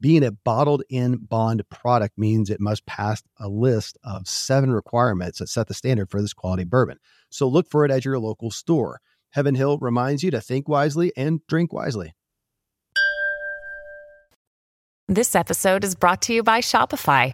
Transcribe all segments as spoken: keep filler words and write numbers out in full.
Being a bottled in bond product means it must pass a list of seven requirements that set the standard for this quality bourbon. So look for it at your local store. Heaven Hill reminds you to think wisely and drink wisely. This episode is brought to you by Shopify.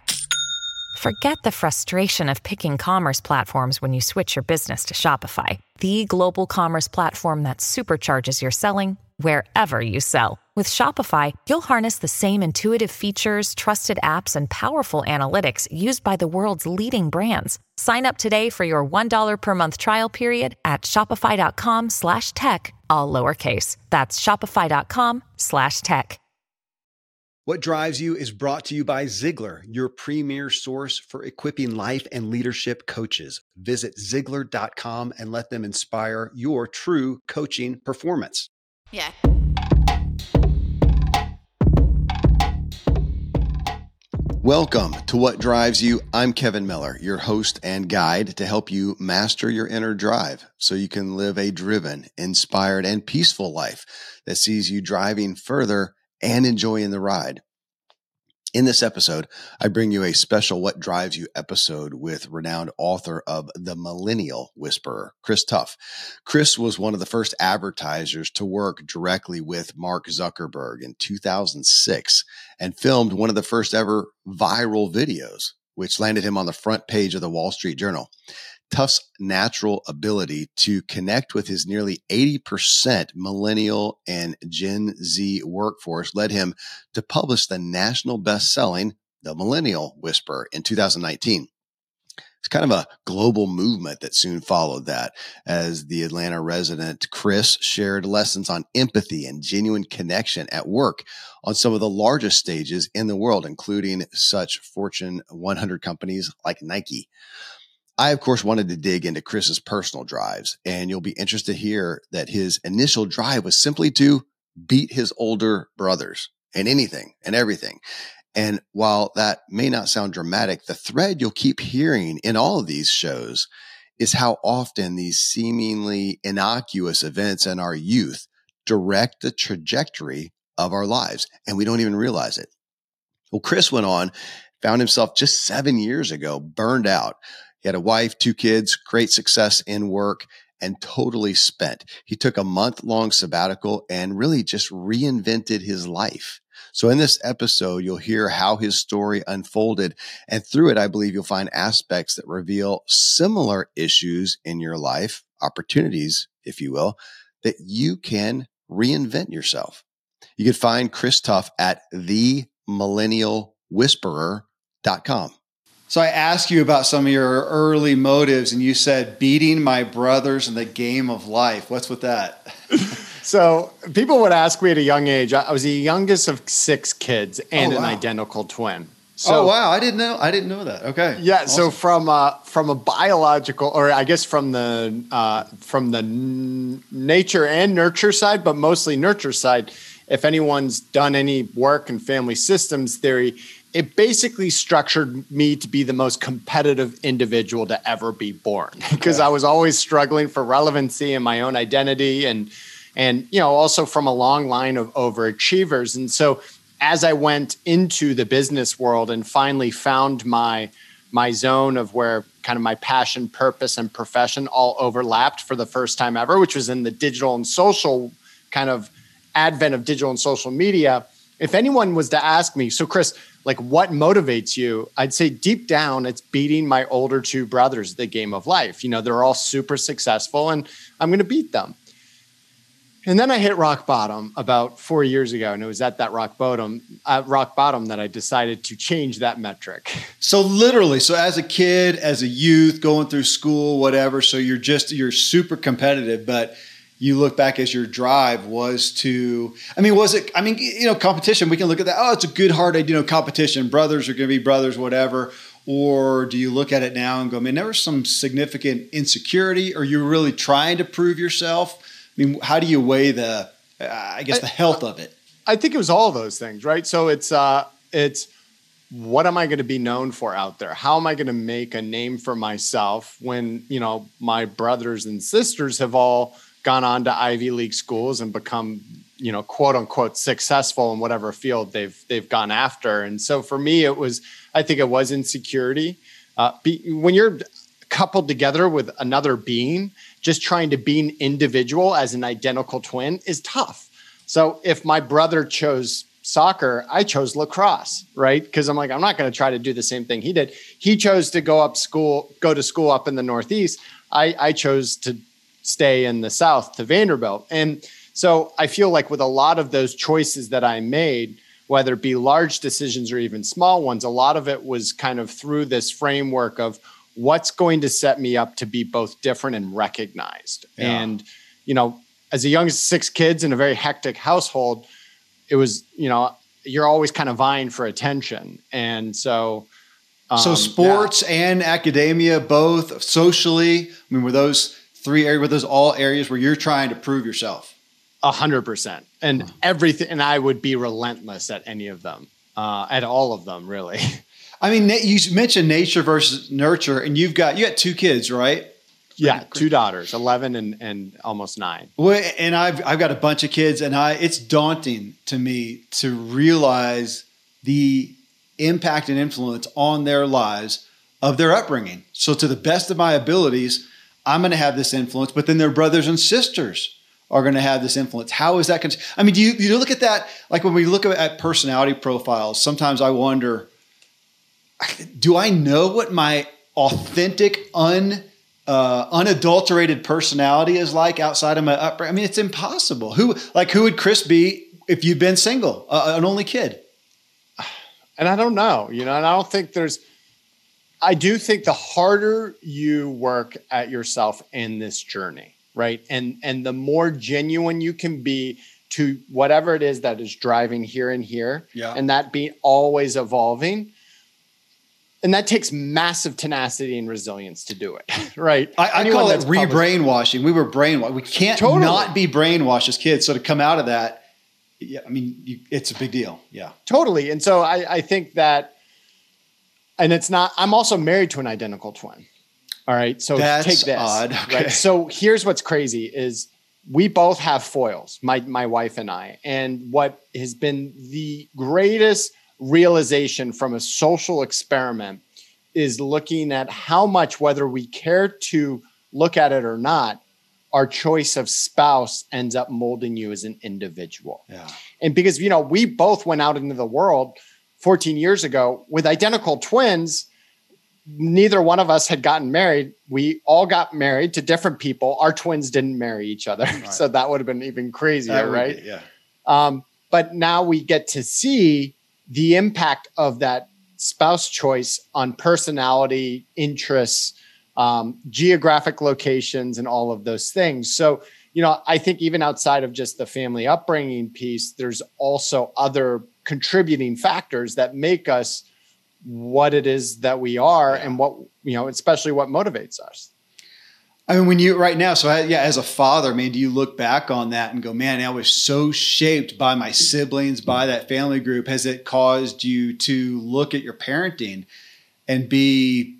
Forget the frustration of picking commerce platforms when you switch your business to Shopify, the global commerce platform that supercharges your selling wherever you sell. With Shopify, you'll harness the same intuitive features, trusted apps, and powerful analytics used by the world's leading brands. Sign up today for your one dollar per month trial period at shopify.com slash tech, all lowercase. That's shopify.com slash tech. What Drives You is brought to you by Ziglar, your premier source for equipping life and leadership coaches. Visit Ziglar dot com and let them inspire your true coaching performance. Yeah. Welcome to What Drives You. I'm Kevin Miller, your host and guide to help you master your inner drive so you can live a driven, inspired, and peaceful life that sees you driving further and enjoying the ride. In this episode, I bring you a special What Drives You episode with renowned author of The Millennial Whisperer, Chris Tuff. Chris was one of the first advertisers to work directly with Mark Zuckerberg in two thousand six and filmed one of the first ever viral videos, which landed him on the front page of the Wall Street Journal. Tuff's natural ability to connect with his nearly eighty percent millennial and Gen Z workforce led him to publish the national best-selling The Millennial Whisperer in two thousand nineteen. It's kind of a global movement that soon followed that, as the Atlanta resident Chris shared lessons on empathy and genuine connection at work on some of the largest stages in the world, including such Fortune one hundred companies like Nike. I, of course, wanted to dig into Chris's personal drives, and you'll be interested to hear that his initial drive was simply to beat his older brothers in anything and everything. And while that may not sound dramatic, the thread you'll keep hearing in all of these shows is how often these seemingly innocuous events in our youth direct the trajectory of our lives, and we don't even realize it. Well, Chris went on, found himself just seven years ago, burned out. He had a wife, two kids, great success in work, and totally spent. He took a month-long sabbatical and really just reinvented his life. So in this episode, you'll hear how his story unfolded. And through it, I believe you'll find aspects that reveal similar issues in your life, opportunities, if you will, that you can reinvent yourself. You can find Chris Tuff at the millennial whisperer dot com. So I asked you about some of your early motives, and you said beating my brothers in the game of life. What's with that? So people would ask me at a young age. I was the youngest of six kids and oh, wow. an identical twin. So, oh wow! I didn't know. I didn't know that. Okay. Yeah. Awesome. So from uh, from a biological, or I guess from the uh, from the n- nature and nurture side, but mostly nurture side. If anyone's done any work in family systems theory, it basically structured me to be the most competitive individual to ever be born, because okay. I was always struggling for relevancy and my own identity, and and you know, also from a long line of overachievers. And so as I went into the business world and finally found my my zone of where kind of my passion, purpose, and profession all overlapped for the first time ever, which was in the digital and social kind of advent of digital and social media. If anyone was to ask me, so Chris, like what motivates you? I'd say deep down, it's beating my older two brothers, the game of life. You know, they're all super successful and I'm going to beat them. And then I hit rock bottom about four years ago, and it was at that rock bottom, uh, rock bottom that I decided to change that metric. So literally, so as a kid, as a youth, going through school, whatever, so you're just, you're super competitive, but you look back as your drive was to, I mean, was it, I mean, you know, competition, we can look at that, oh, it's a good hearted, you know, competition, brothers are going to be brothers, whatever. Or do you look at it now and go, man, there was some significant insecurity, or you're really trying to prove yourself? I mean, how do you weigh the, uh, I guess, the health of it? I think it was all those things, right? So it's, uh, it's what am I going to be known for out there? How am I going to make a name for myself when, you know, my brothers and sisters have all gone on to Ivy League schools and become, you know, quote unquote successful in whatever field they've they've gone after? And so for me, it was, I think it was insecurity. Uh, be, when you're coupled together with another being, just trying to be an individual as an identical twin is tough. So if my brother chose soccer, I chose lacrosse, right? Because I'm like, I'm not going to try to do the same thing he did. He chose to go up school, go to school up in the Northeast. I, I chose to stay in the South to Vanderbilt. And so I feel like with a lot of those choices that I made, whether it be large decisions or even small ones, a lot of it was kind of through this framework of, what's going to set me up to be both different and recognized? Yeah. And, you know, as a young six kids in a very hectic household, it was, you know, you're always kind of vying for attention. And so. Um, so sports yeah. and academia, both socially, I mean, were those three areas, were those all areas where you're trying to prove yourself? A hundred percent. And huh. everything. And I would be relentless at any of them, uh, at all of them, really. I mean, you mentioned nature versus nurture, and you've got you got two kids, right? Yeah, two daughters, eleven and and almost nine. Well, and I've I've got a bunch of kids, and I it's daunting to me to realize the impact and influence on their lives of their upbringing. So, to the best of my abilities, I'm going to have this influence, but then their brothers and sisters are going to have this influence. How is that? Con- I mean, do you you look at that like when we look at personality profiles? Sometimes I wonder, do I know what my authentic, un, uh, unadulterated personality is like outside of my upbringing? I mean, it's impossible. Who, like, who would Chris be if you'd been single, uh, an only kid? And I don't know, you know, and I don't think there's, I do think the harder you work at yourself in this journey, right? And, and the more genuine you can be to whatever it is that is driving here and here, yeah. and that be always evolving. And that takes massive tenacity and resilience to do it, right? I, I call it re-brainwashing. We were brainwashed. We can't totally. not be brainwashed as kids. So to come out of that, yeah, I mean, you, it's a big deal. Yeah, totally. And so I, I think that, and it's not, I'm also married to an identical twin. All right. So That's take this. Odd. Okay. Right? So here's what's crazy is we both have foils, my, my wife and I, and what has been the greatest realization from a social experiment is looking at how much, whether we care to look at it or not, our choice of spouse ends up molding you as an individual. Yeah. And because, you know, we both went out into the world fourteen years ago with identical twins. Neither one of us had gotten married. We all got married to different people. Our twins didn't marry each other. Right. So that would have been even crazier, right? Be, yeah. Um, but now we get to see the impact of that spouse choice on personality, interests, um, geographic locations, and all of those things. So, you know, I think even outside of just the family upbringing piece, there's also other contributing factors that make us what it is that we are, and what, you know, especially what motivates us. I mean, when you right now, so I, yeah, as a father, I mean, do you look back on that and go, man, I was so shaped by my siblings, by that family group. Has it caused you to look at your parenting and be,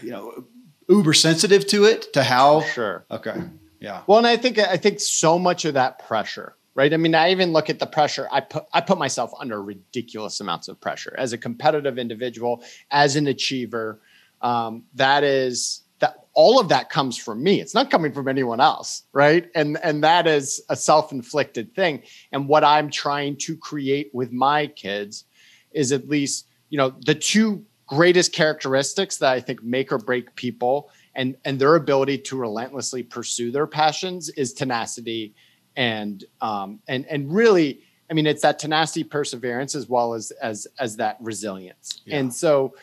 you know, uber sensitive to it, to how? Sure. Okay. Yeah. Well, and I think, I think so much of that pressure, right? I mean, I even look at the pressure. I put, I put myself under ridiculous amounts of pressure as a competitive individual, as an achiever. Um, that is, that all of that comes from me. It's not coming from anyone else, right? And and that is a self-inflicted thing. And what I'm trying to create with my kids is at least, you know, the two greatest characteristics that I think make or break people and, and their ability to relentlessly pursue their passions is tenacity and um, and and really, I mean, it's that tenacity, perseverance, as well as as as that resilience. Yeah. And so,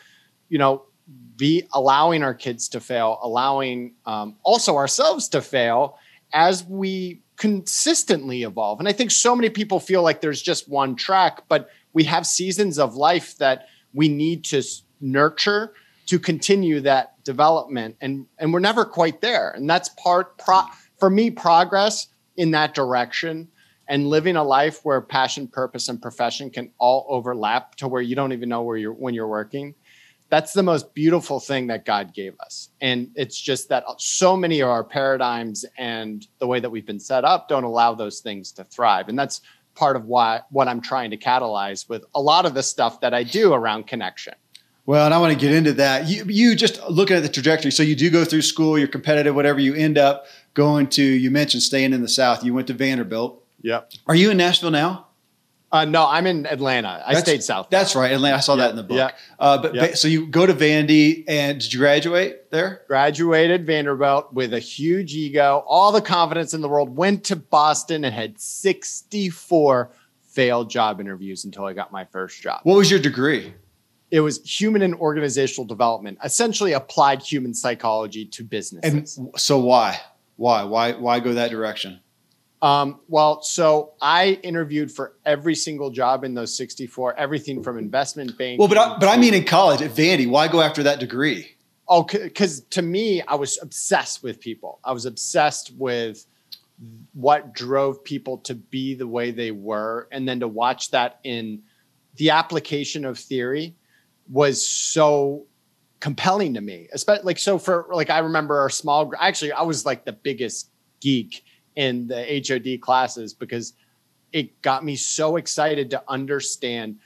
you know, be allowing our kids to fail, allowing um, also ourselves to fail as we consistently evolve. And I think so many people feel like there's just one track, but we have seasons of life that we need to nurture to continue that development. And, and we're never quite there. And that's part, pro, for me, progress in that direction and living a life where passion, purpose, and profession can all overlap to where you don't even know where you're, when you're working. That's the most beautiful thing that God gave us. And it's just that so many of our paradigms and the way that we've been set up don't allow those things to thrive. And that's part of why what I'm trying to catalyze with a lot of the stuff that I do around connection. Well, and I want to get into that. You, you just looking at the trajectory. So you do go through school, you're competitive, whatever, you end up going to, you mentioned staying in the South. You went to Vanderbilt. Yeah. Are you in Nashville now? Uh, no, I'm in Atlanta. I that's, stayed south. That's right. Atlanta. I saw yep. that in the book. Yep. Uh, but yep. So you go to Vandy, and did you graduate there? Graduated Vanderbilt with a huge ego, all the confidence in the world, went to Boston and had sixty-four failed job interviews until I got my first job. What was your degree? It was human and organizational development, essentially applied human psychology to businesses. And so why? Why? Why, why go that direction? Um, well, so I interviewed for every single job in those sixty-four, everything from investment banking. Well, but I, but I mean in college at Vandy, why go after that degree? Oh, because to me, I was obsessed with people. I was obsessed with what drove people to be the way they were. And then to watch that in the application of theory was so compelling to me. Especially like, so for like, I remember our small, actually I was like the biggest geek in the H O D classes because it got me so excited to understand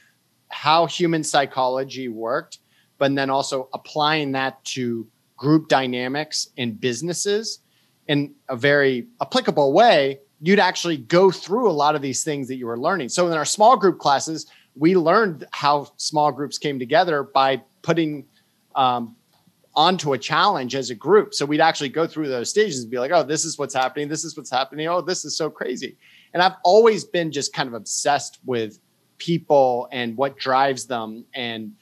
how human psychology worked, but then also applying that to group dynamics in businesses in a very applicable way. You'd actually go through a lot of these things that you were learning. So in our small group classes, we learned how small groups came together by putting um, onto a challenge as a group. So we'd actually go through those stages and be like, oh, this is what's happening. This is what's happening. Oh, this is so crazy. And I've always been just kind of obsessed with people and what drives them. And,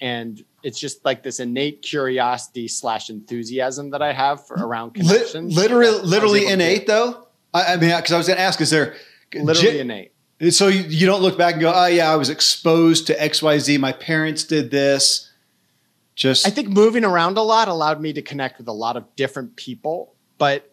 and it's just like this innate curiosity slash enthusiasm that I have for around connections. Literally, literally innate though. I, I mean, cause I was going to ask, is there literally j- innate? So you, you don't look back and go, oh yeah, I was exposed to X, Y, Z. My parents did this. Just I think moving around a lot allowed me to connect with a lot of different people, but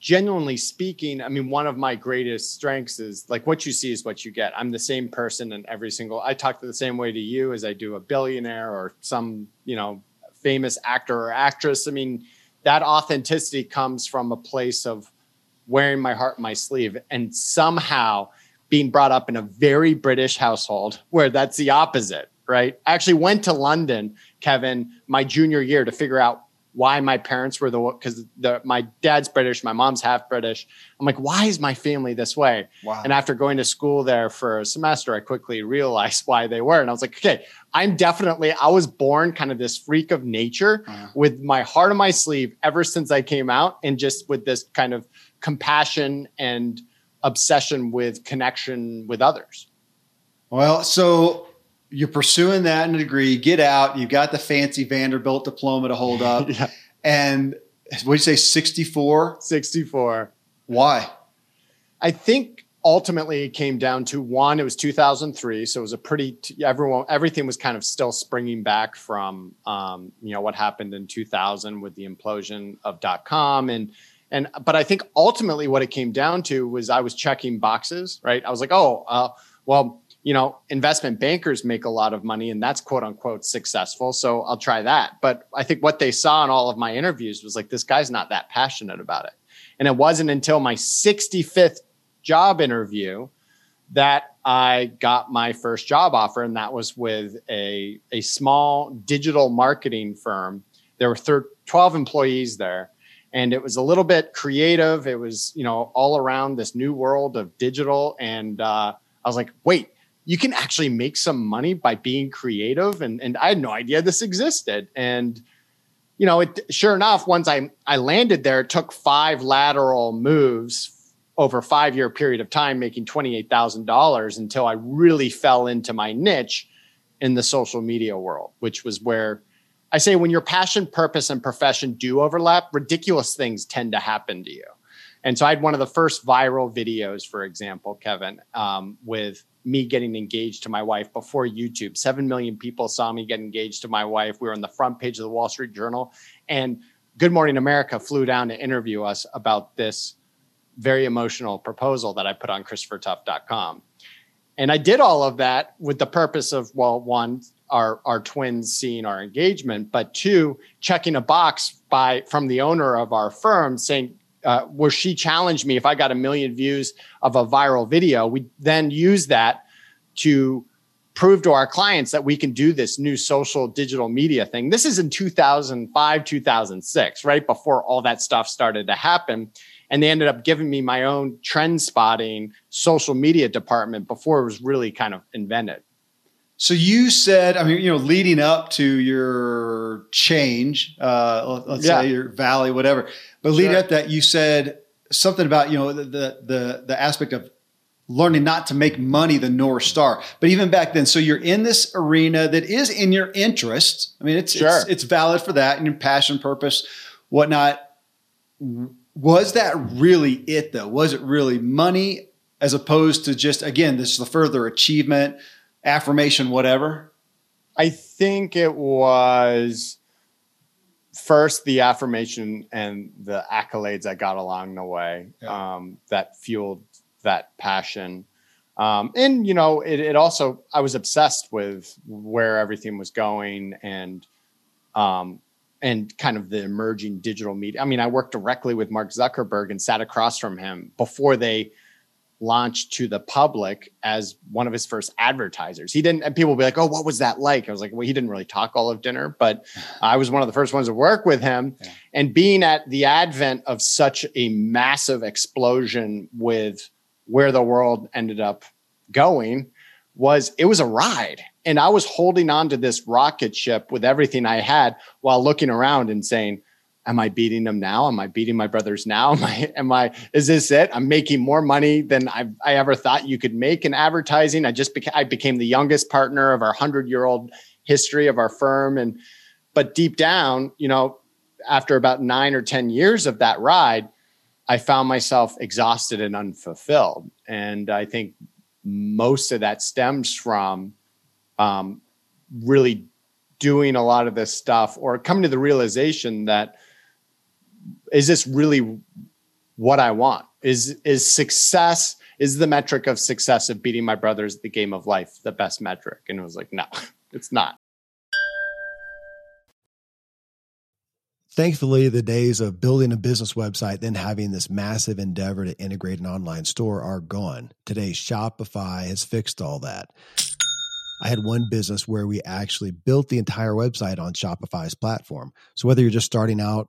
genuinely speaking, I mean, one of my greatest strengths is like what you see is what you get. I'm the same person in every single, I talk the same way to you as I do a billionaire or some, you know, famous actor or actress. I mean, that authenticity comes from a place of wearing my heart in my sleeve and somehow being brought up in a very British household where that's the opposite. Right. I actually went to London, Kevin, my junior year to figure out why my parents were the because my dad's British, my mom's half British. I'm like, why is my family this way? Wow. And after going to school there for a semester, I quickly realized why they were. And I was like, okay, I'm definitely I was born kind of this freak of nature uh-huh. with my heart on my sleeve ever since I came out and just with this kind of compassion and obsession with connection with others. Well, so you're pursuing that in a degree, you get out, you've got the fancy Vanderbilt diploma to hold up. yeah. And what did you say, sixty-four? sixty-four. Why? I think ultimately it came down to one, it was two thousand three. So it was a pretty, everyone, everything was kind of still springing back from, um, you know, what happened in two thousand with the implosion of dot com and, and, but I think ultimately what it came down to was I was checking boxes, right? I was like, oh, uh, well, you know, investment bankers make a lot of money and that's quote unquote successful. So I'll try that. But I think what they saw in all of my interviews was like, this guy's not that passionate about it. And it wasn't until my sixty-fifth job interview that I got my first job offer. And that was with a, a small digital marketing firm. There were thir- twelve employees there. And it was a little bit creative. It was, you know, all around this new world of digital. And uh, I was like, wait, you can actually make some money by being creative. And, and I had no idea this existed. And, you know, it, sure enough, once I, I landed there, it took five lateral moves over a five-year period of time making twenty-eight thousand dollars until I really fell into my niche in the social media world, which was where I say when your passion, purpose, and profession do overlap, ridiculous things tend to happen to you. And so I had one of the first viral videos, for example, Kevin, um, with me getting engaged to my wife before YouTube. Seven million people saw me get engaged to my wife. We were on the front page of the Wall Street Journal. And Good Morning America flew down to interview us about this very emotional proposal that I put on Christopher Tuff dot com. And I did all of that with the purpose of, well, one, our, our twins seeing our engagement, but two, checking a box by from the owner of our firm saying, Uh, where she challenged me if I got a million views of a viral video, we then use that to prove to our clients that we can do this new social digital media thing. This is in two thousand five, two thousand six, right before all that stuff started to happen. And they ended up giving me my own trend spotting social media department before it was really kind of invented. So you said, I mean, you know, leading up to your change, uh, let's yeah. say your valley, whatever, but leading sure. up to that, you said something about, you know, the, the, the aspect of learning not to make money the North Star, but even back then. So you're in this arena that is in your interest. I mean, it's, sure. it's, it's valid for that and your passion, purpose, whatnot. Was that really it though? Was it really money as opposed to just, again, this is the further achievement, affirmation, whatever? I think it was first the affirmation and the accolades I got along the way yeah. um, that fueled that passion. Um, and, you know, it, it also, I was obsessed with where everything was going and, um, and kind of the emerging digital media. I mean, I worked directly with Mark Zuckerberg and sat across from him before they launched to the public as one of his first advertisers. He didn't, and people will be like, oh, what was that like? I was like, well, he didn't really talk all of dinner, but I was one of the first ones to work with him. Yeah. And being at the advent of such a massive explosion with where the world ended up going was, it was a ride. And I was holding on to this rocket ship with everything I had while looking around and saying, am I beating them now? Am I beating my brothers now? Am I, am I, is this it? I'm making more money than I I ever thought you could make in advertising. I just beca- I became the youngest partner of our hundred year old history of our firm. And, but deep down, you know, after about nine or ten years of that ride, I found myself exhausted and unfulfilled. And I think most of that stems from um, really doing a lot of this stuff or coming to the realization that, is this really what I want? Is is success, is the metric of success of beating my brothers at the game of life the best metric? And it was like, no, it's not. Thankfully, the days of building a business website, then having this massive endeavor to integrate an online store are gone. Today, Shopify has fixed all that. I had one business where we actually built the entire website on Shopify's platform. So whether you're just starting out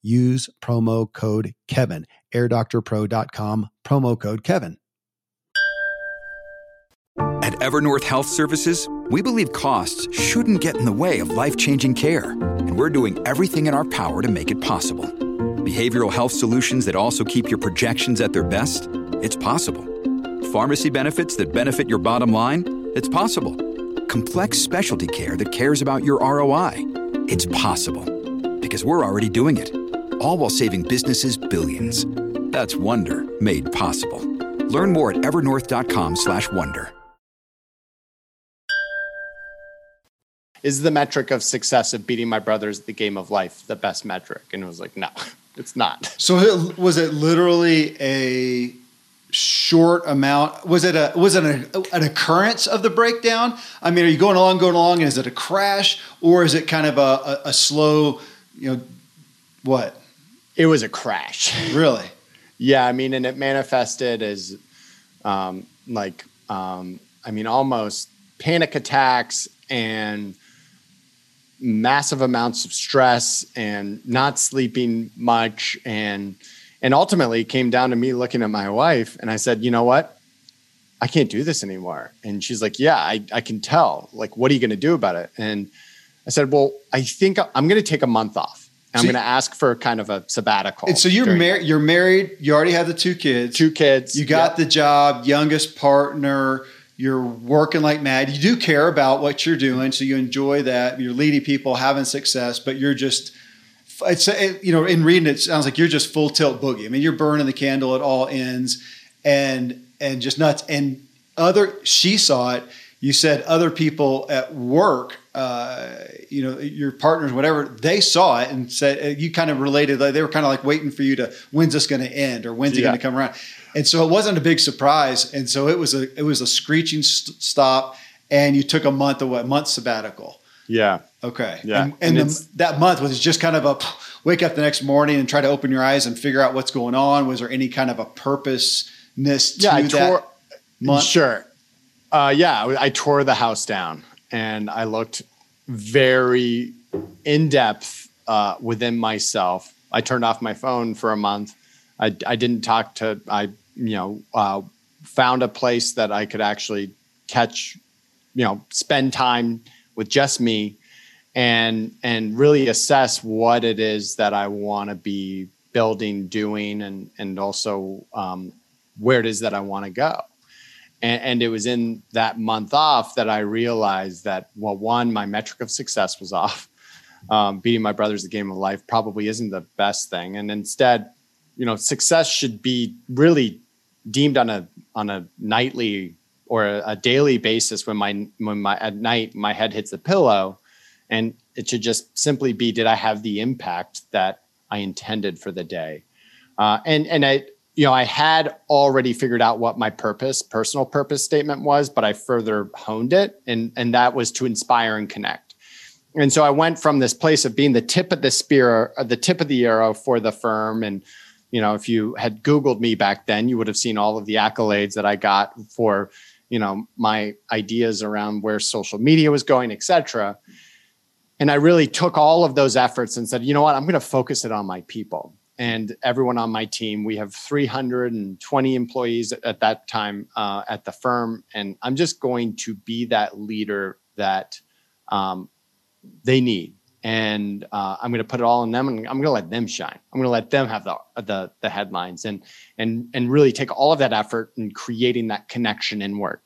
Use promo code Kevin, air doctor pro dot com, promo code Kevin. At Evernorth Health Services, we believe costs shouldn't get in the way of life-changing care, and we're doing everything in our power to make it possible. Behavioral health solutions that also keep your projections at their best? It's possible. Pharmacy benefits that benefit your bottom line? It's possible. Complex specialty care that cares about your R O I? It's possible. Because we're already doing it. All while saving businesses billions. That's Wonder made possible. Learn more at evernorth dot com slash wonder. Is the metric of success of beating my brothers at the game of life the best metric? And it was like, no, it's not. So it, was it literally a short amount? Was it a was it a, an occurrence of the breakdown? I mean, are you going along, going along, and is it a crash, or is it kind of a, a, a slow? You know, what? It was a crash. Really? Yeah. I mean, and it manifested as, um, like, um, I mean, almost panic attacks and massive amounts of stress and not sleeping much. And, and ultimately it came down to me looking at my wife and I said, you know what? I can't do this anymore. And she's like, yeah, I, I can tell. Like, what are you going to do about it? And I said, well, I think I'm going to take a month off. And so I'm going to ask for kind of a sabbatical. And so you're married, you're married, you already have the two kids, two kids, you got yep. the job, youngest partner, you're working like mad. You do care about what you're doing. So you enjoy that. You're leading people, having success, but you're just, it's, it, you know, in reading, it sounds like you're just full tilt boogie. I mean, you're burning the candle at all ends and, and just nuts. And other, she saw it. You said other people at work, uh, you know, your partners, whatever, they saw it and said, you kind of related, like they were kind of like waiting for you to, when's this going to end or when's yeah. it going to come around? And so it wasn't a big surprise. And so it was a, it was a screeching st- stop and you took a month of what month sabbatical. Yeah. Okay. Yeah. And, and, and the, that month was just kind of a wake up the next morning and try to open your eyes and figure out what's going on. Was there any kind of a purposeness to yeah, that tore, month? Sure. Uh, yeah, I tore the house down and I looked very in depth uh, within myself. I turned off my phone for a month. I, I didn't talk to, I, you know, uh, found a place that I could actually catch, you know, spend time with just me and, and really assess what it is that I want to be building, doing, and, and also um, where it is that I want to go. And, and it was in that month off that I realized that, well, one, my metric of success was off. Um, beating my brothers the game of life probably isn't the best thing. And instead, you know, success should be really deemed on a on a nightly or a, a daily basis when my when my at night my head hits the pillow. And it should just simply be, did I have the impact that I intended for the day? Uh, and and I. You know, I had already figured out what my purpose, personal purpose statement was, but I further honed it. And, and that was to inspire and connect. And so I went from this place of being the tip of the spear, the tip of the arrow for the firm. And, you know, if you had Googled me back then, you would have seen all of the accolades that I got for, you know, my ideas around where social media was going, et cetera. And I really took all of those efforts and said, you know what, I'm going to focus it on my people. And everyone on my team, we have three hundred twenty employees at that time uh, at the firm. And I'm just going to be that leader that um, they need. And uh, I'm going to put it all in them and I'm going to let them shine. I'm going to let them have the, the the headlines and and and really take all of that effort in creating that connection inward.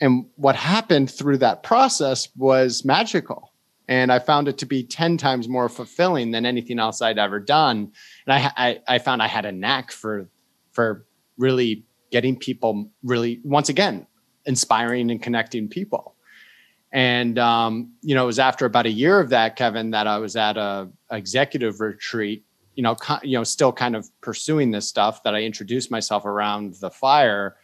And what happened through that process was magical. And I found it to be ten times more fulfilling than anything else I'd ever done. And I, I, I found I had a knack for, for really getting people really, once again, inspiring and connecting people. And, um, you know, it was after about a year of that, Kevin, that I was at a executive retreat, you know, co- you know, still kind of pursuing this stuff, that I introduced myself around the fire.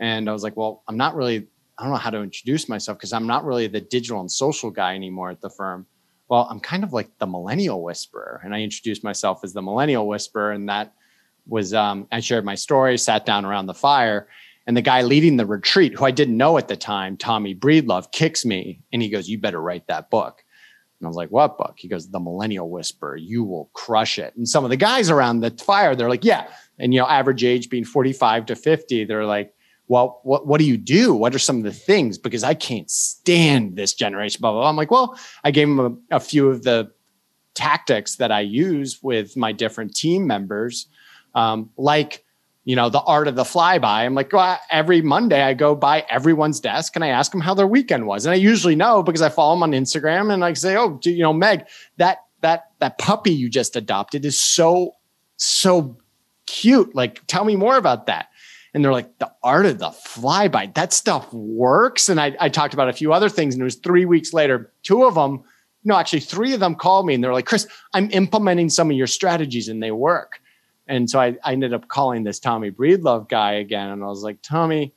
And I was like, well, I'm not really, I don't know how to introduce myself, because I'm not really the digital and social guy anymore at the firm. Well, I'm kind of like the Millennial Whisperer. And I introduced myself as the Millennial Whisperer. And that was, um, I shared my story, sat down around the fire. And the guy leading the retreat, who I didn't know at the time, Tommy Breedlove, kicks me and he goes, you better write that book. And I was like, what book? He goes, The Millennial Whisperer. You will crush it. And some of the guys around the fire, they're like, yeah. And, you know, average age being forty-five to fifty, they're like, well, what, what do you do? What are some of the things? Because I can't stand this generation, blah, blah, blah. I'm like, well, I gave him a, a few of the tactics that I use with my different team members, um, like, you know, the art of the flyby. I'm like, well, every Monday I go by everyone's desk and I ask them how their weekend was. And I usually know because I follow them on Instagram and I say, oh, you know, Meg, that, that, that puppy you just adopted is so, so cute. Like, tell me more about that. And they're like, the art of the flyby, that stuff works. And I, I talked about a few other things, and it was three weeks later, two of them, no, actually three of them called me and they're like, Chris, I'm implementing some of your strategies and they work. And so I, I ended up calling this Tommy Breedlove guy again. And I was like, Tommy,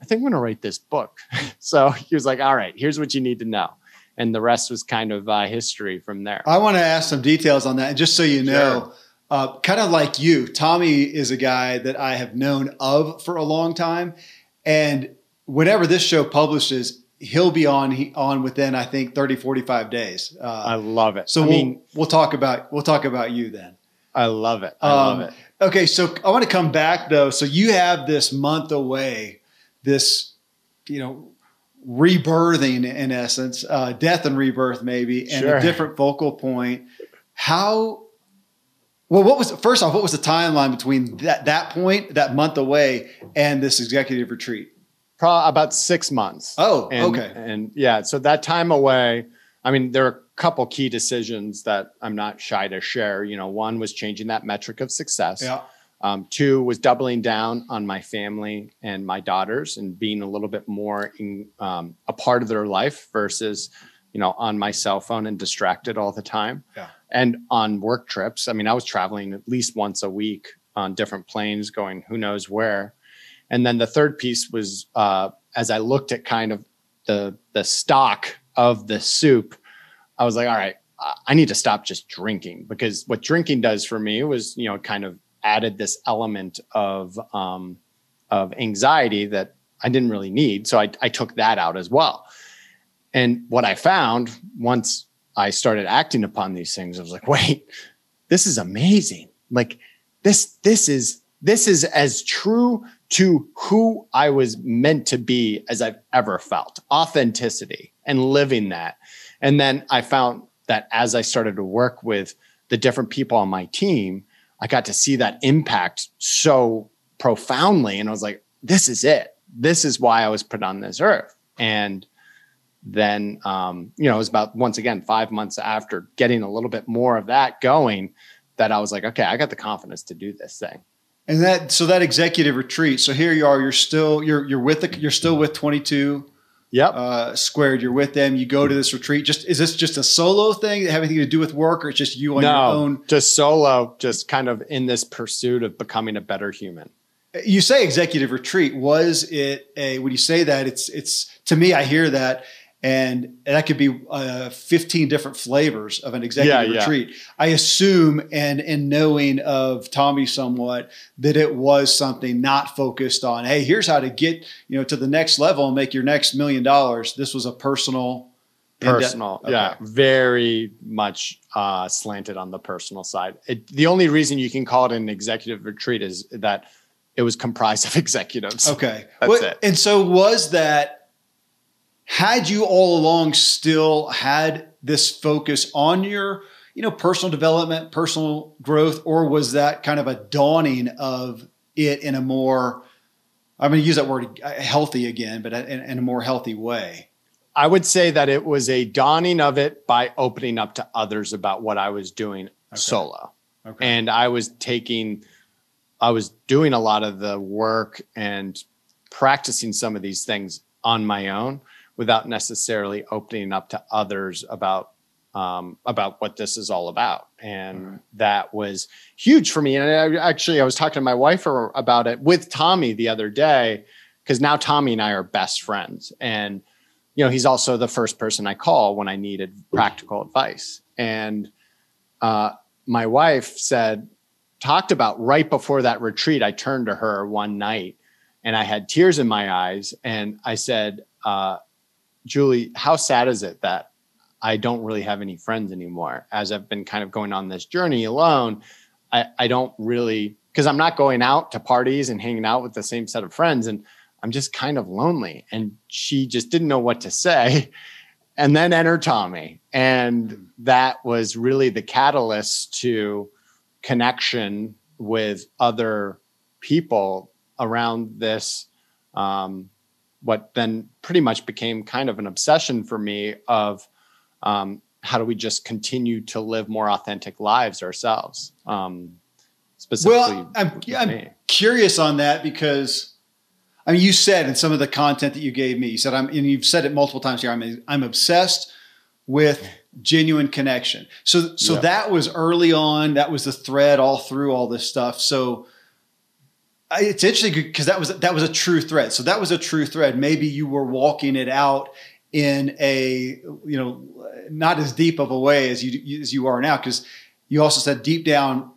I think I'm going to write this book. So he was like, all right, here's what you need to know. And the rest was kind of uh, history from there. I want to ask some details on that. And just so you know, sure. uh, kind of like you, Tommy is a guy that I have known of for a long time. And whenever this show publishes, he'll be on he, on within, I think, thirty, forty-five days. Uh, I love it. So I we'll, mean, we'll talk about we'll talk about you then. I love it. I um, love it. Okay. So I want to come back though. So you have this month away, this, you know, rebirthing in essence, uh, death and rebirth maybe, and sure. a different focal point. How, well, what was, first off, what was the timeline between that, that point, that month away, and this executive retreat? Probably about six months. Oh, and, okay. And yeah. So that time away, I mean, there are couple key decisions that I'm not shy to share. You know, one was changing that metric of success. Yeah. Um, two was doubling down on my family and my daughters and being a little bit more in, um, a part of their life versus, you know, on my cell phone and distracted all the time. Yeah. And on work trips. I mean, I was traveling at least once a week on different planes going who knows where. And then the third piece was, uh, as I looked at kind of the the stock of the soup, I was like, all right, I need to stop just drinking, because what drinking does for me was, you know, kind of added this element of, um, of anxiety that I didn't really need. So I, I took that out as well. And what I found once I started acting upon these things, I was like, wait, this is amazing. Like this, this is, this is as true to who I was meant to be as I've ever felt. Authenticity and living that. And then I found that as I started to work with the different people on my team, I got to see that impact so profoundly. And I was like, this is it. This is why I was put on this earth. And then, um, you know, it was about, once again, five months after getting a little bit more of that going, that I was like, okay, I got the confidence to do this thing. And that, so that executive retreat, so here you are, you're still, you're, you're with, the, you're still with twenty-two. Yep. Uh, squared. You're with them. You go to this retreat. Just, is this just a solo thing that have anything to do with work, or it's just you on no, your own? Just solo, just kind of in this pursuit of becoming a better human. You say executive retreat. Was it a, when you say that, it's, it's to me, I hear that, and that could be uh, fifteen different flavors of an executive yeah, retreat. Yeah. I assume, and in knowing of Tommy somewhat, that it was something not focused on, hey, here's how to get, you know, to the next level and make your next million dollars. This was a personal. Personal. Okay. Yeah. Very much uh, slanted on the personal side. It, the only reason you can call it an executive retreat is that it was comprised of executives. Okay. That's well, it. And so was that, had you all along still had this focus on your, you know, personal development, personal growth, or was that kind of a dawning of it in a more, I'm going to use that word healthy again, but in, in a more healthy way? I would say that it was a dawning of it by opening up to others about what I was doing okay. solo. Okay. And I was taking, I was doing a lot of the work and practicing some of these things on my own, without necessarily opening up to others about um, about what this is all about. And right. that was huge for me. And I, actually, I was talking to my wife about it with Tommy the other day, because now Tommy and I are best friends. And, you know, he's also the first person I call when I needed practical advice. And uh, my wife said, talked about right before that retreat, I turned to her one night and I had tears in my eyes. And I said, uh, Julie, how sad is it that I don't really have any friends anymore? As I've been kind of going on this journey alone, I, I don't really, because I'm not going out to parties and hanging out with the same set of friends. And I'm just kind of lonely. And she just didn't know what to say. And then enter Tommy. And that was really the catalyst to connection with other people around this, um, what then pretty much became kind of an obsession for me of um, how do we just continue to live more authentic lives ourselves? Um, specifically, well, I'm, I'm curious on that because I mean, you said in some of the content that you gave me, you said, I'm, and you've said it multiple times here, I'm, I'm obsessed with genuine connection. So, so yep. that was early on. That was the thread all through all this stuff. So I, it's interesting because that was, that was a true thread. So that was a true thread. Maybe you were walking it out in a, you know, not as deep of a way as you, as you are now. Cause you also said deep down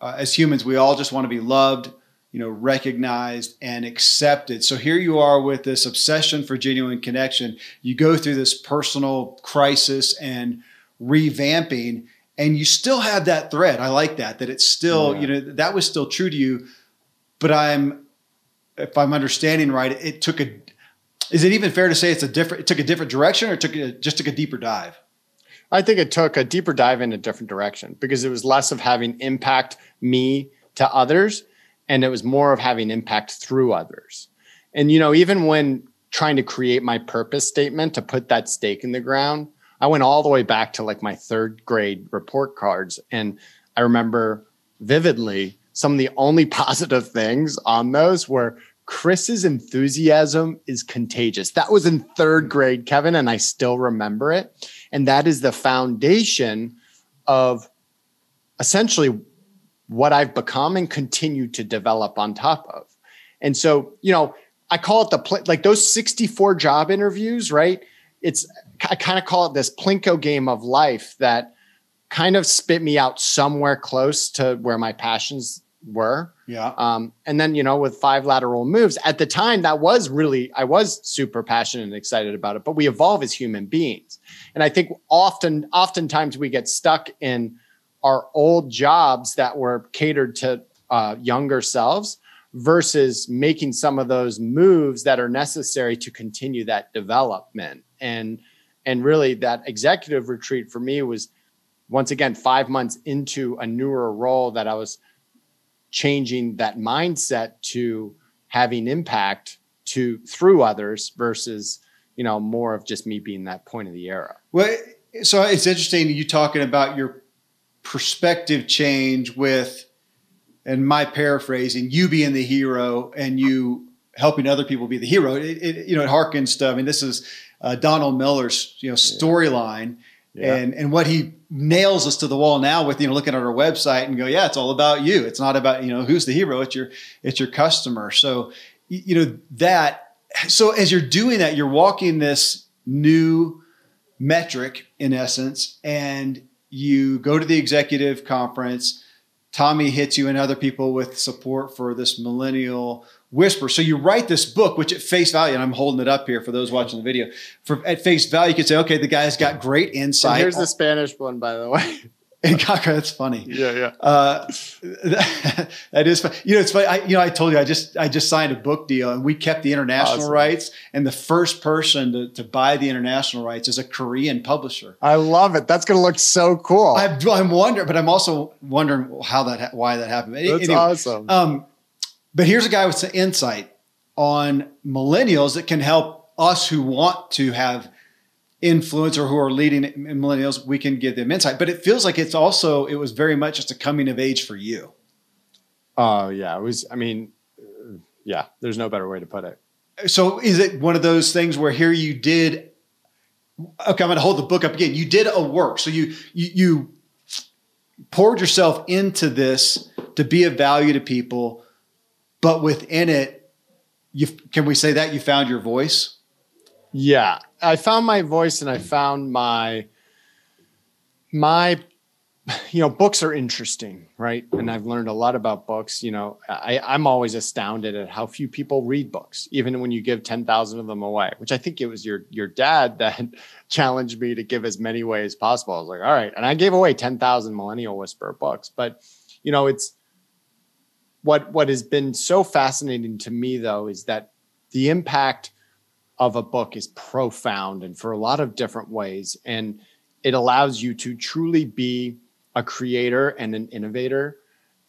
uh, as humans, we all just want to be loved, you know, recognized and accepted. So here you are with this obsession for genuine connection. You go through this personal crisis and revamping, and you still have that thread. I like that, that it's still, yeah. you know, that was still true to you, but I'm, if I'm understanding right, it took a, is it even fair to say it's a different, it took a different direction or it took a, just took a deeper dive? I think it took a deeper dive in a different direction because it was less of having impact me to others. And it was more of having impact through others. And, you know, even when trying to create my purpose statement to put that stake in the ground, I went all the way back to like my third grade report cards. And I remember vividly some of the only positive things on those were Chris's enthusiasm is contagious. That was in third grade, Kevin, and I still remember it. And that is the foundation of essentially what I've become and continue to develop on top of. And so, you know, I call it the, pl- like those sixty-four job interviews, right? It's, I kind of call it this Plinko game of life that kind of spit me out somewhere close to where my passions were. Yeah. Um, and then, you know, with five lateral moves at the time, that was really, I was super passionate and excited about it, but we evolve as human beings. And I think often, oftentimes we get stuck in our old jobs that were catered to uh, younger selves versus making some of those moves that are necessary to continue that development. And, and really that executive retreat for me was once again, five months into a newer role that I was changing that mindset to having impact to through others versus, you know, more of just me being that point of the arrow. Well, so it's interesting you talking about your perspective change with, and my paraphrasing, you being the hero and you helping other people be the hero. It, it, you know, it harkens to, I mean, this is uh, Donald Miller's, you know, storyline yeah. yeah. and, and what he nails us to the wall now with, you know, looking at our website and go, yeah, it's all about you. It's not about, you know, who's the hero. It's your, it's your customer. So, you know, that, so as you're doing that, you're walking this new metric in essence, and you go to the executive conference, Tommy hits you and other people with support for this Millennial Whisperer. So you write this book, which at face value, and I'm holding it up here for those watching the video, for at face value, you could say, okay, the guy's got great insight. And here's the Spanish one, by the way. And Kaka, that's funny. Yeah, yeah. Uh, that, that is funny. You know, it's funny. I, you know, I told you, I just, I just signed a book deal and we kept the international awesome. rights. And the first person to, to buy the international rights is a Korean publisher. I love it. That's going to look so cool. I, I'm wondering, but I'm also wondering how that, ha- why that happened. That's anyway, awesome. Um, but here's a guy with some insight on millennials that can help us who want to have influencer who are leading millennials, we can give them insight. But it feels like it's also, it was very much just a coming of age for you. Oh, uh, yeah. It was, I mean, yeah, there's no better way to put it. So is it one of those things where here you did, okay, I'm going to hold the book up again. You did a work. So you, you, you poured yourself into this to be of value to people, but within it, you, can we say that you found your voice? Yeah, I found my voice and I found my, my, you know, books are interesting, right? And I've learned a lot about books. You know, I, I'm always astounded at how few people read books, even when you give ten thousand of them away, which I think it was your, your dad that challenged me to give as many away as possible. I was like, all right. And I gave away ten thousand Millennial Whisperer books, but you know, it's what, what has been so fascinating to me though, is that the impact of a book is profound and for a lot of different ways. And it allows you to truly be a creator and an innovator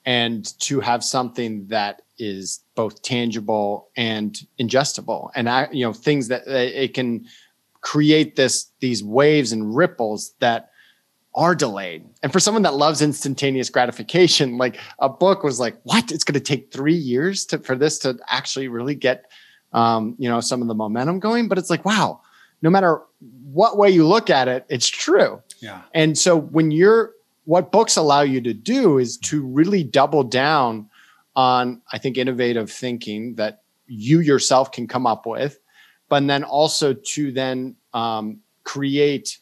and to have something that is both tangible and ingestible. And I, you know, things that it can create this, these waves and ripples that are delayed. And for someone that loves instantaneous gratification, like a book was like, what? It's going to take three years to, for this to actually really get, um, you know, some of the momentum going, but it's like, wow, no matter what way you look at it, it's true. Yeah. And so when you're, what books allow you to do is to really double down on, I think, innovative thinking that you yourself can come up with, but then also to then um, create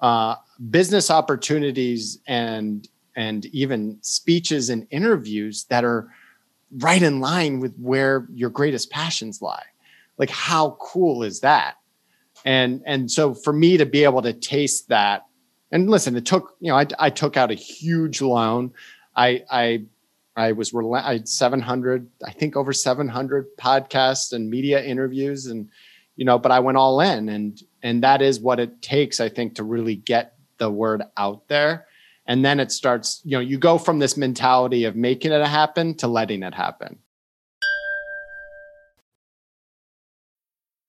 uh, business opportunities and and even speeches and interviews that are right in line with where your greatest passions lie. Like, how cool is that? And and so for me to be able to taste that. And listen, it took, you know, I, I took out a huge loan. I, I, I was, rel- I had seven hundred, I think over seven hundred podcasts and media interviews and, you know, but I went all in and, and that is what it takes, I think, to really get the word out there. And then it starts, you know, you go from this mentality of making it happen to letting it happen.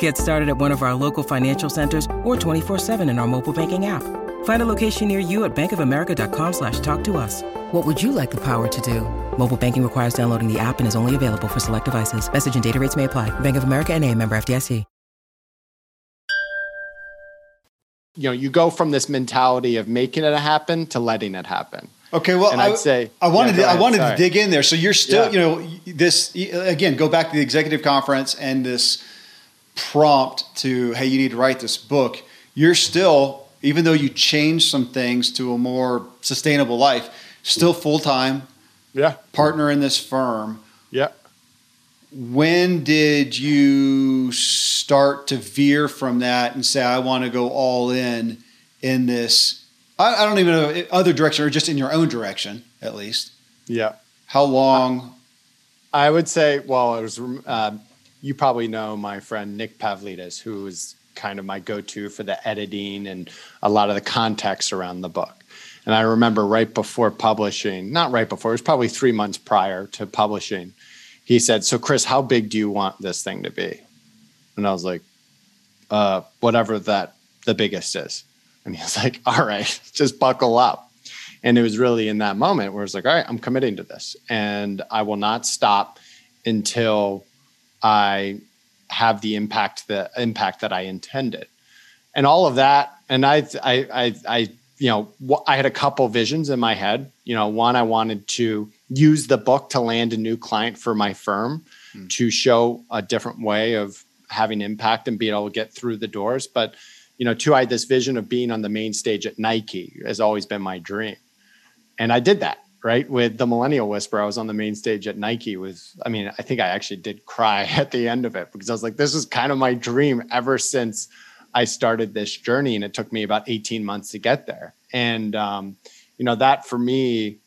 Get started at one of our local financial centers or twenty-four seven in our mobile banking app. Find a location near you at bankofamerica.com slash talk to us. What would you like the power to do? Mobile banking requires downloading the app and is only available for select devices. Message and data rates may apply. Bank of America N A, member F D I C. You know, you go from this mentality of making it happen to letting it happen. Okay, well, and I'd I, say I wanted yeah, to, I wanted Sorry. to dig in there. So you're still, yeah. you know, this again. Go back to the executive conference and this prompt to, hey, you need to write this book. You're still, even though you changed some things to a more sustainable life, still full-time, yeah, partner in this firm. Yeah. When did you start to veer from that and say, I want to go all in in this, I, I don't even know, other direction or just in your own direction, at least? Yeah. How long? I would say, well, it was, uh, you probably know my friend Nick Pavlidis, who is kind of my go-to for the editing and a lot of the context around the book. And I remember right before publishing, not right before, it was probably three months prior to publishing, he said, so Chris, how big do you want this thing to be? And I was like, uh, whatever that the biggest is. And he was like, all right, just buckle up. And it was really in that moment where it's like, all right, I'm committing to this. And I will not stop until I have the impact, the impact that I intended. And all of that, and I, I, I, I you know, I had a couple visions in my head. You know, one, I wanted to use the book to land a new client for my firm, mm. to show a different way of having impact and being able to get through the doors. But, you know, two, I had this vision of being on the main stage at Nike has always been my dream. And I did that. right? With The Millennial Whisperer, I was on the main stage at Nike with, I mean, I think I actually did cry at the end of it because I was like, this is kind of my dream ever since I started this journey. And it took me about eighteen months to get there. And, um, you know, that for me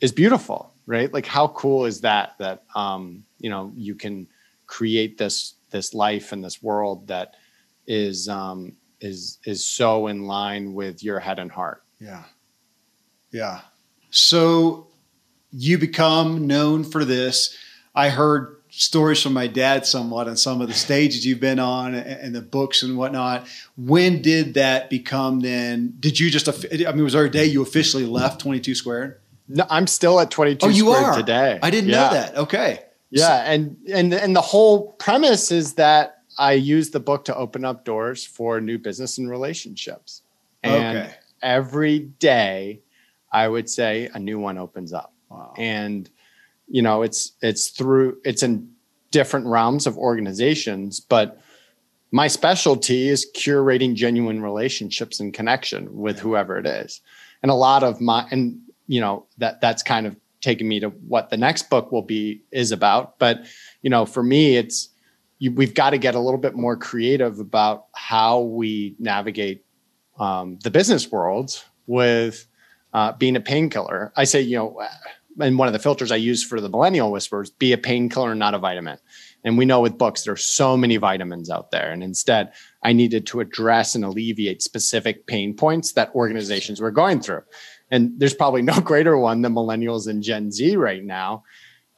is beautiful, right? Like how cool is that, that, um, you know, you can create this, this life and this world that is, um, is, is so in line with your head and heart. Yeah. Yeah. So you become known for this. I heard stories from my dad somewhat on some of the stages you've been on and the books and whatnot. When did that become then? Did you just, I mean, was there a day you officially left twenty-two squared? No, I'm still at twenty-two oh, you Squared are? Today. I didn't yeah. know that. Okay. Yeah. So, and, and, and the whole premise is that I use the book to open up doors for new business and relationships. And okay. every day I would say a new one opens up. Wow. And, you know, it's, it's through, it's in different realms of organizations, but my specialty is curating genuine relationships and connection with whoever it is. And a lot of my, and you know, that that's kind of taken me to what the next book will be is about. But, you know, for me, it's, you, we've got to get a little bit more creative about how we navigate um, the business world with uh, being a painkiller. I say, you know, and one of the filters I use for the Millennial Whisperers, be a painkiller, not a vitamin. And we know with books, there's so many vitamins out there. And instead I needed to address and alleviate specific pain points that organizations were going through. And there's probably no greater one than millennials and Gen Z right now.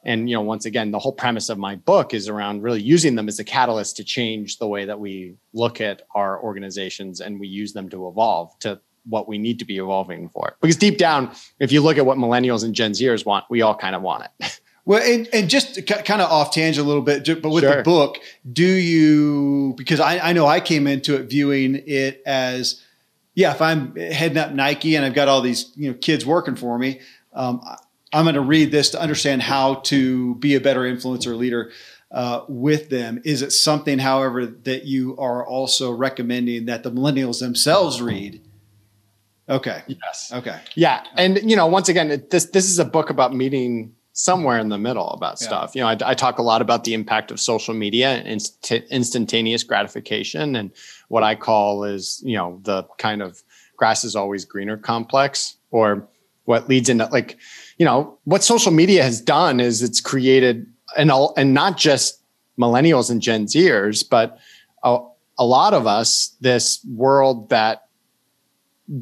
And, you know, once again, the whole premise of my book is around really using them as a catalyst to change the way that we look at our organizations, and we use them to evolve to what we need to be evolving for. Because deep down, if you look at what millennials and Gen Zers want, we all kind of want it. Well, and, and just c- kind of off tangent a little bit, but with sure. the book, do you, because I, I know I came into it viewing it as, yeah, if I'm heading up Nike and I've got all these, you know, kids working for me, um, I'm going to read this to understand how to be a better influencer leader uh, with them. Is it something, however, that you are also recommending that the millennials themselves read? Okay. Yes. Okay. Yeah. And, you know, once again, it, this, this is a book about meeting somewhere in the middle about yeah. stuff. You know, I, I talk a lot about the impact of social media and inst- instantaneous gratification. And what I call is, you know, the kind of grass is always greener complex, or what leads into, like, you know, what social media has done is it's created an all, and not just millennials and Gen Zers, but a, a lot of us, this world that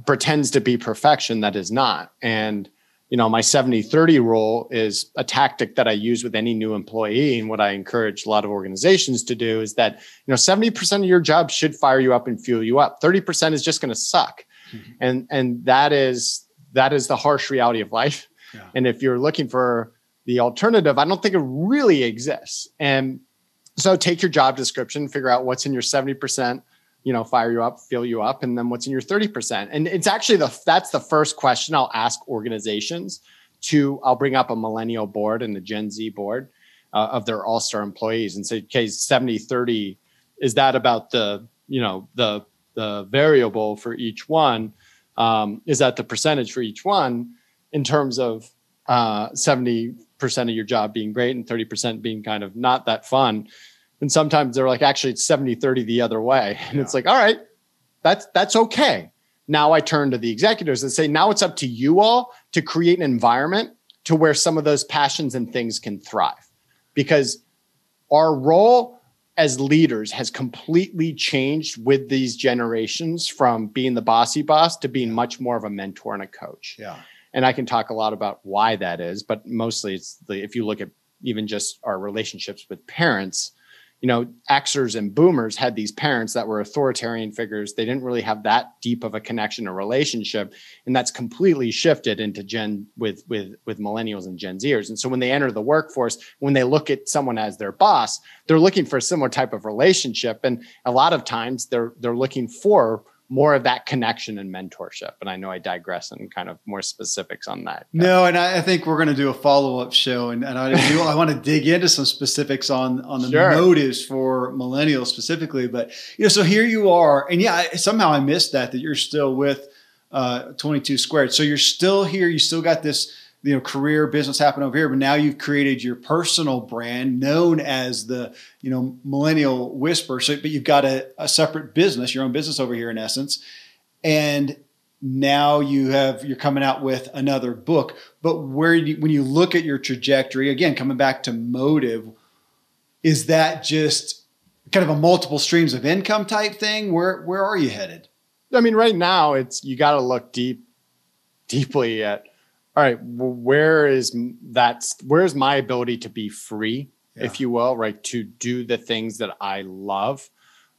pretends to be perfection that is not. And, you know, my seventy thirty rule is a tactic that I use with any new employee. And what I encourage a lot of organizations to do is that, you know, seventy percent of your job should fire you up and fuel you up. thirty percent is just going to suck. Mm-hmm. And, and that is, that is the harsh reality of life. Yeah. And if you're looking for the alternative, I don't think it really exists. And so take your job description, figure out what's in your seventy percent, you know, fire you up, fill you up, and then what's in your thirty percent. And it's actually the, that's the first question I'll ask organizations to, I'll bring up a millennial board and the Gen Z board uh, of their all-star employees and say, okay, seventy thirty, is that about the, you know, the, the variable for each one? Um, is that the percentage for each one in terms of uh, seventy percent of your job being great and thirty percent being kind of not that fun? And sometimes they're like, actually, it's seventy thirty the other way. And yeah. it's like, all right, that's that's okay. Now I turn to the executives and say, now it's up to you all to create an environment to where some of those passions and things can thrive. Because our role as leaders has completely changed with these generations from being the bossy boss to being much more of a mentor and a coach. Yeah. And I can talk a lot about why that is, but mostly it's the, if you look at even just our relationships with parents, you know, Xers and boomers had these parents that were authoritarian figures. They didn't really have that deep of a connection or relationship. And that's completely shifted into Gen with, with, with millennials and Gen Zers. And so when they enter the workforce, when they look at someone as their boss, they're looking for a similar type of relationship. And a lot of times they're, they're looking for more of that connection and mentorship. And I know I digress and kind of more specifics on that. No, and I, I think we're going to do a follow-up show. And, and I do, I want to dig into some specifics on, on the sure. motives for millennials specifically. But, you know, so here you are. And yeah, somehow I missed that, that you're still with uh, twenty-two Squared. So you're still here. You still got this you know, career business happen over here, but now you've created your personal brand known as the, you know, Millennial Whisperer. So, but you've got a, a separate business, your own business over here in essence. And now you have, you're coming out with another book, but where you, when you look at your trajectory, again, coming back to motive, is that just kind of a multiple streams of income type thing? Where, where are you headed? I mean, right now it's, you got to look deep, deeply at, all right, where is that, where's my ability to be free, yeah. if you will, right? To do the things that I love.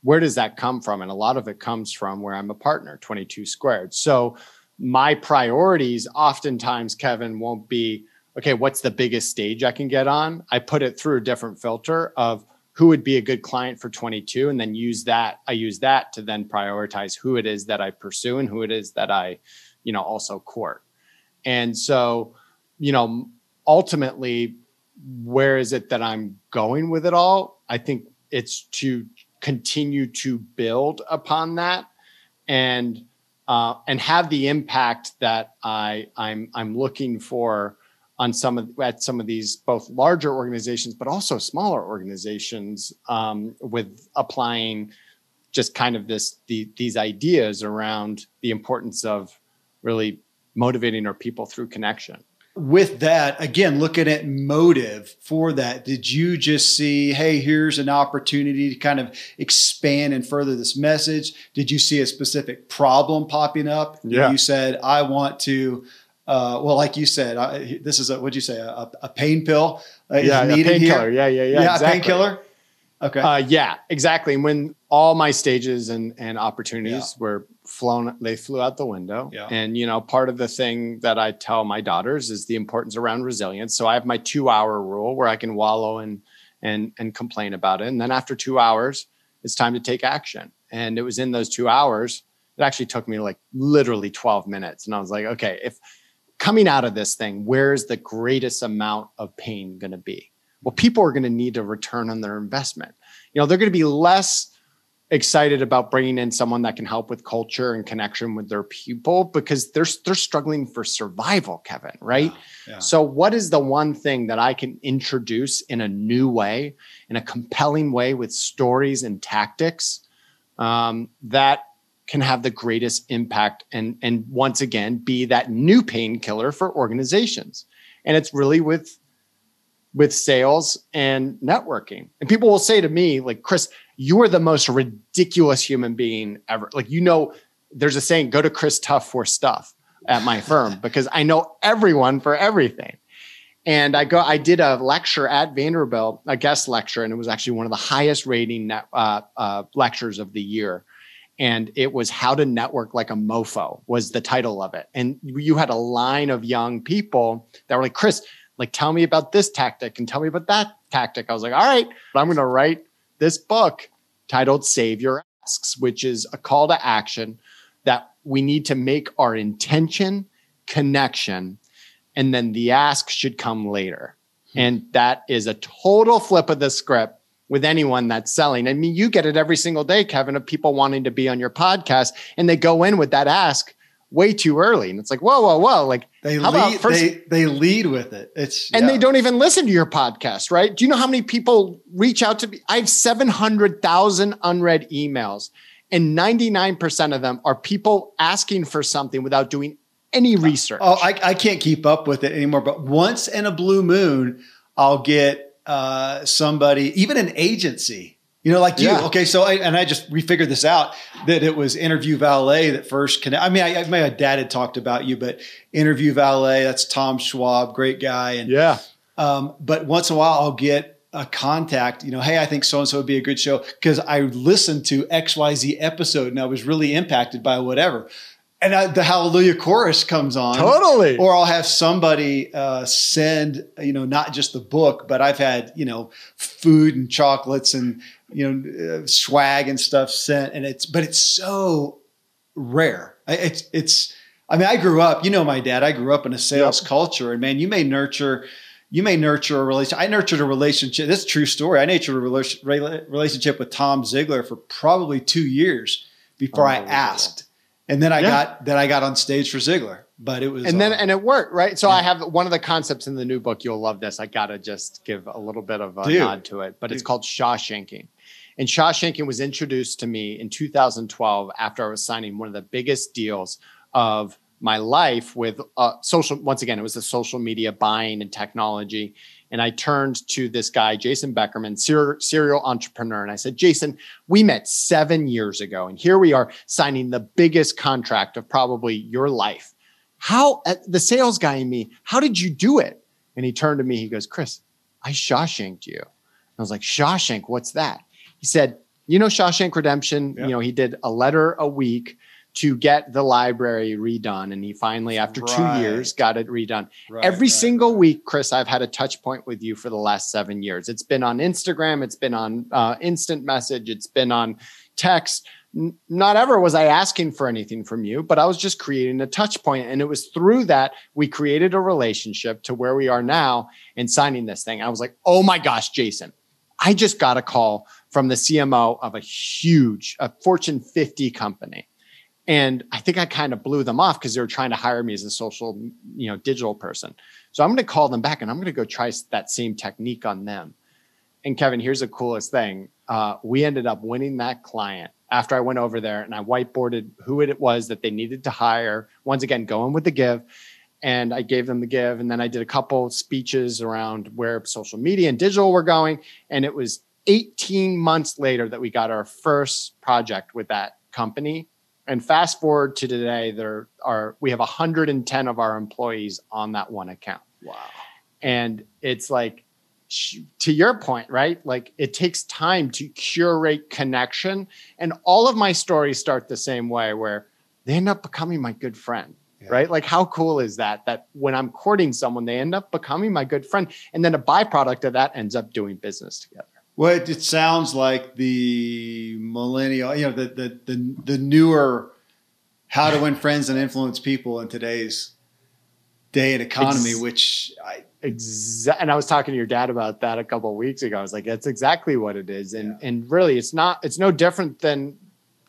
Where does that come from? And a lot of it comes from where I'm a partner, twenty-two squared. So my priorities oftentimes, Kevin, won't be, okay, what's the biggest stage I can get on? I put it through a different filter of who would be a good client for twenty-two. And then use that, I use that to then prioritize who it is that I pursue and who it is that I, you know, also court. And so, you know, ultimately, where is it that I'm going with it all? I think it's to continue to build upon that, and uh, and have the impact that I I'm I'm looking for on some of at some of these both larger organizations, but also smaller organizations, um, with applying just kind of this the, these ideas around the importance of really motivating our people through connection. With that, again, looking at motive for that, did you just see, hey, here's an opportunity to kind of expand and further this message? Did you see a specific problem popping up? Yeah. You said, I want to, uh, well, like you said, I, this is a, what'd you say, a, a pain pill? Uh, yeah, is needed a painkiller. Yeah, yeah, yeah. Yeah, exactly. A painkiller? Okay. Uh, yeah, exactly. And when all my stages and, and opportunities yeah. were flown, they flew out the window. Yeah. And, you know, part of the thing that I tell my daughters is the importance around resilience. So I have my two hour rule where I can wallow and, and, and complain about it. And then after two hours, it's time to take action. And it was in those two hours, it actually took me like literally twelve minutes. And I was like, okay, if coming out of this thing, where's the greatest amount of pain going to be? Well, people are going to need to return on their investment. You know, they're going to be less excited about bringing in someone that can help with culture and connection with their people because they're, they're struggling for survival, Kevin, right? Yeah, yeah. So what is the one thing that I can introduce in a new way, in a compelling way with stories and tactics um, that can have the greatest impact and, and once again, be that new painkiller for organizations? And it's really with with sales and networking. And people will say to me, like, Chris, you are the most ridiculous human being ever. Like, you know, there's a saying, go to Chris Tuff for stuff at my firm, because I know everyone for everything. And I go, I did a lecture at Vanderbilt, a guest lecture, and it was actually one of the highest rating net, uh, uh, lectures of the year. And it was How to Network Like a Mofo was the title of it. And you had a line of young people that were like, Chris, like, tell me about this tactic and tell me about that tactic. I was like, all right, I'm going to write this book titled Save Your Asks, which is a call to action that we need to make our intention, connection, and then the ask should come later. Mm-hmm. And that is a total flip of the script with anyone that's selling. I mean, you get it every single day, Kevin, of people wanting to be on your podcast and they go in with that ask way too early. And it's like, whoa, whoa, whoa. Like they how lead, about first? They, they lead with it. It's And yeah. they don't even listen to your podcast, right? Do you know how many people reach out to me? I have seven hundred thousand unread emails and ninety-nine percent of them are people asking for something without doing any research. Oh, I, I can't keep up with it anymore. But once in a blue moon, I'll get uh, somebody, even an agency, you know, like you. Yeah. Okay. So I, and I just, we figured this out that it was Interview Valet that first connect. I mean, I, I, my dad had talked about you, but Interview Valet, that's Tom Schwab, great guy. And yeah. Um, but once in a while I'll get a contact, you know, hey, I think so-and-so would be a good show because I listened to X Y Z episode and I was really impacted by whatever. And I, the Hallelujah Chorus comes on. Totally. Or I'll have somebody uh, send, you know, not just the book, but I've had, you know, food and chocolates and, you know, uh, swag and stuff sent. And it's, but it's so rare. It's, it's, I mean, I grew up, you know, my dad, I grew up in a sales yep. culture and man, you may nurture, you may nurture a relationship. I nurtured a relationship. This is a true story. I nurtured a rela- relationship with Tom Ziglar for probably two years before I asked. And then I yeah. got, then I got on stage for Ziglar. But it was, and then, uh, and it worked, right? So yeah. I have one of the concepts in the new book. You'll love this. I got to just give a little bit of a Dude. nod to it, but Dude. it's called Shawshanking. And Shawshanking was introduced to me in two thousand twelve after I was signing one of the biggest deals of my life with uh, social. Once again, it was the social media buying and technology. And I turned to this guy, Jason Beckerman, ser- serial entrepreneur. And I said, Jason, we met seven years ago. And here we are signing the biggest contract of probably your life. How, uh, the sales guy in me, how did you do it? And he turned to me, he goes, Chris, I Shawshanked you. And I was like, Shawshank, what's that? He said, you know, Shawshank Redemption, yeah. you know, he did a letter a week to get the library redone. And he finally, after right. two years, got it redone. Right, Every right, single right. week, Chris, I've had a touch point with you for the last seven years. It's been on Instagram. It's been on uh, instant message. It's been on text. N- not ever was I asking for anything from you, but I was just creating a touch point. And it was through that we created a relationship to where we are now and signing this thing. I was like, oh my gosh, Jason, I just got a call from the C M O of a huge, a Fortune fifty company. And I think I kind of blew them off because they were trying to hire me as a social, you know, digital person. So I'm going to call them back and I'm going to go try that same technique on them. And Kevin, here's the coolest thing. Uh, we ended up winning that client after I went over there and I whiteboarded who it was that they needed to hire. Once again, going with the give. And I gave them the give. And then I did a couple speeches around where social media and digital were going. And it was eighteen months later that we got our first project with that company. And fast forward to today, there are we have one hundred ten of our employees on that one account. Wow. And it's like, to your point, right? Like it takes time to curate connection. And all of my stories start the same way where they end up becoming my good friend, yeah. right? Like how cool is that? That when I'm courting someone, they end up becoming my good friend. And then a byproduct of that ends up doing business together. Well, it, it sounds like the millennial, you know, the, the the the newer how to win friends and influence people in today's day and economy, Ex- which I exa- and I was talking to your dad about that a couple of weeks ago. I was like, that's exactly what it is, and yeah. and really, it's not. It's no different than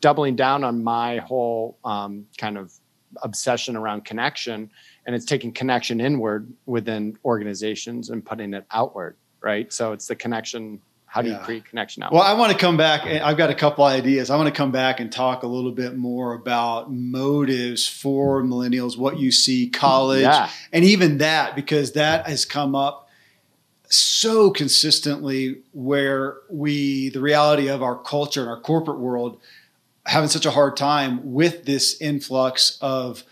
doubling down on my whole um, kind of obsession around connection, and it's taking connection inward within organizations and putting it outward, right? So it's the connection. How do yeah. you create connection out? Well, I want to come back. And I've got a couple ideas. I want to come back and talk a little bit more about motives for millennials, what you see, college, yeah. and even that, because that has come up so consistently where we, the reality of our culture and our corporate world, having such a hard time with this influx of,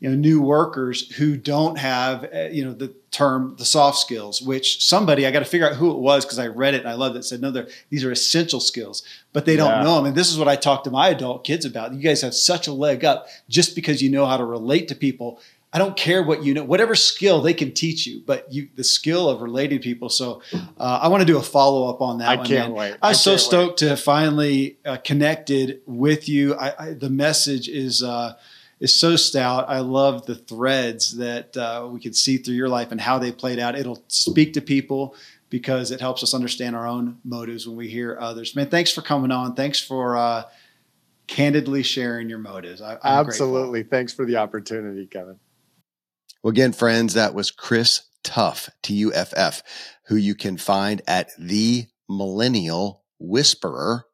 you know, new workers who don't have, uh, you know, the term, the soft skills, which somebody, I got to figure out who it was because I read it and I loved it, said, no, these are essential skills, but they don't yeah. know them. And this is what I talk to my adult kids about. You guys have such a leg up just because you know how to relate to people. I don't care what you know, whatever skill they can teach you, but you, the skill of relating to people. So uh, I want to do a follow-up on that. I one, can't man. wait. I'm so stoked wait. to finally uh, connected with you. I, I, the message is, uh, It's so stout. I love the threads that uh, we can see through your life and how they played out. It'll speak to people because it helps us understand our own motives when we hear others. Man, thanks for coming on. Thanks for uh, candidly sharing your motives. I, I'm Absolutely. Grateful. Thanks for the opportunity, Kevin. Well, again, friends, that was Chris Tuff, T U F F, who you can find at the millennial whisperer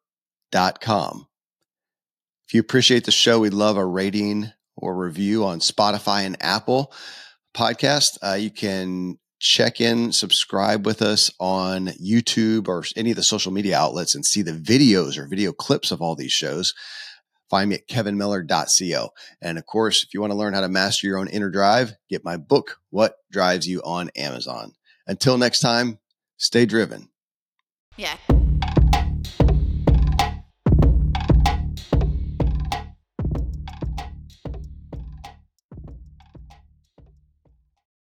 dot com. If you appreciate the show, we'd love a rating or review on Spotify and Apple Podcast. Uh, you can check in, subscribe with us on YouTube or any of the social media outlets and see the videos or video clips of all these shows. Find me at Kevin Miller dot co. And of course, if you want to learn how to master your own inner drive, get my book, What Drives You, on Amazon. Until next time, stay driven. Yeah.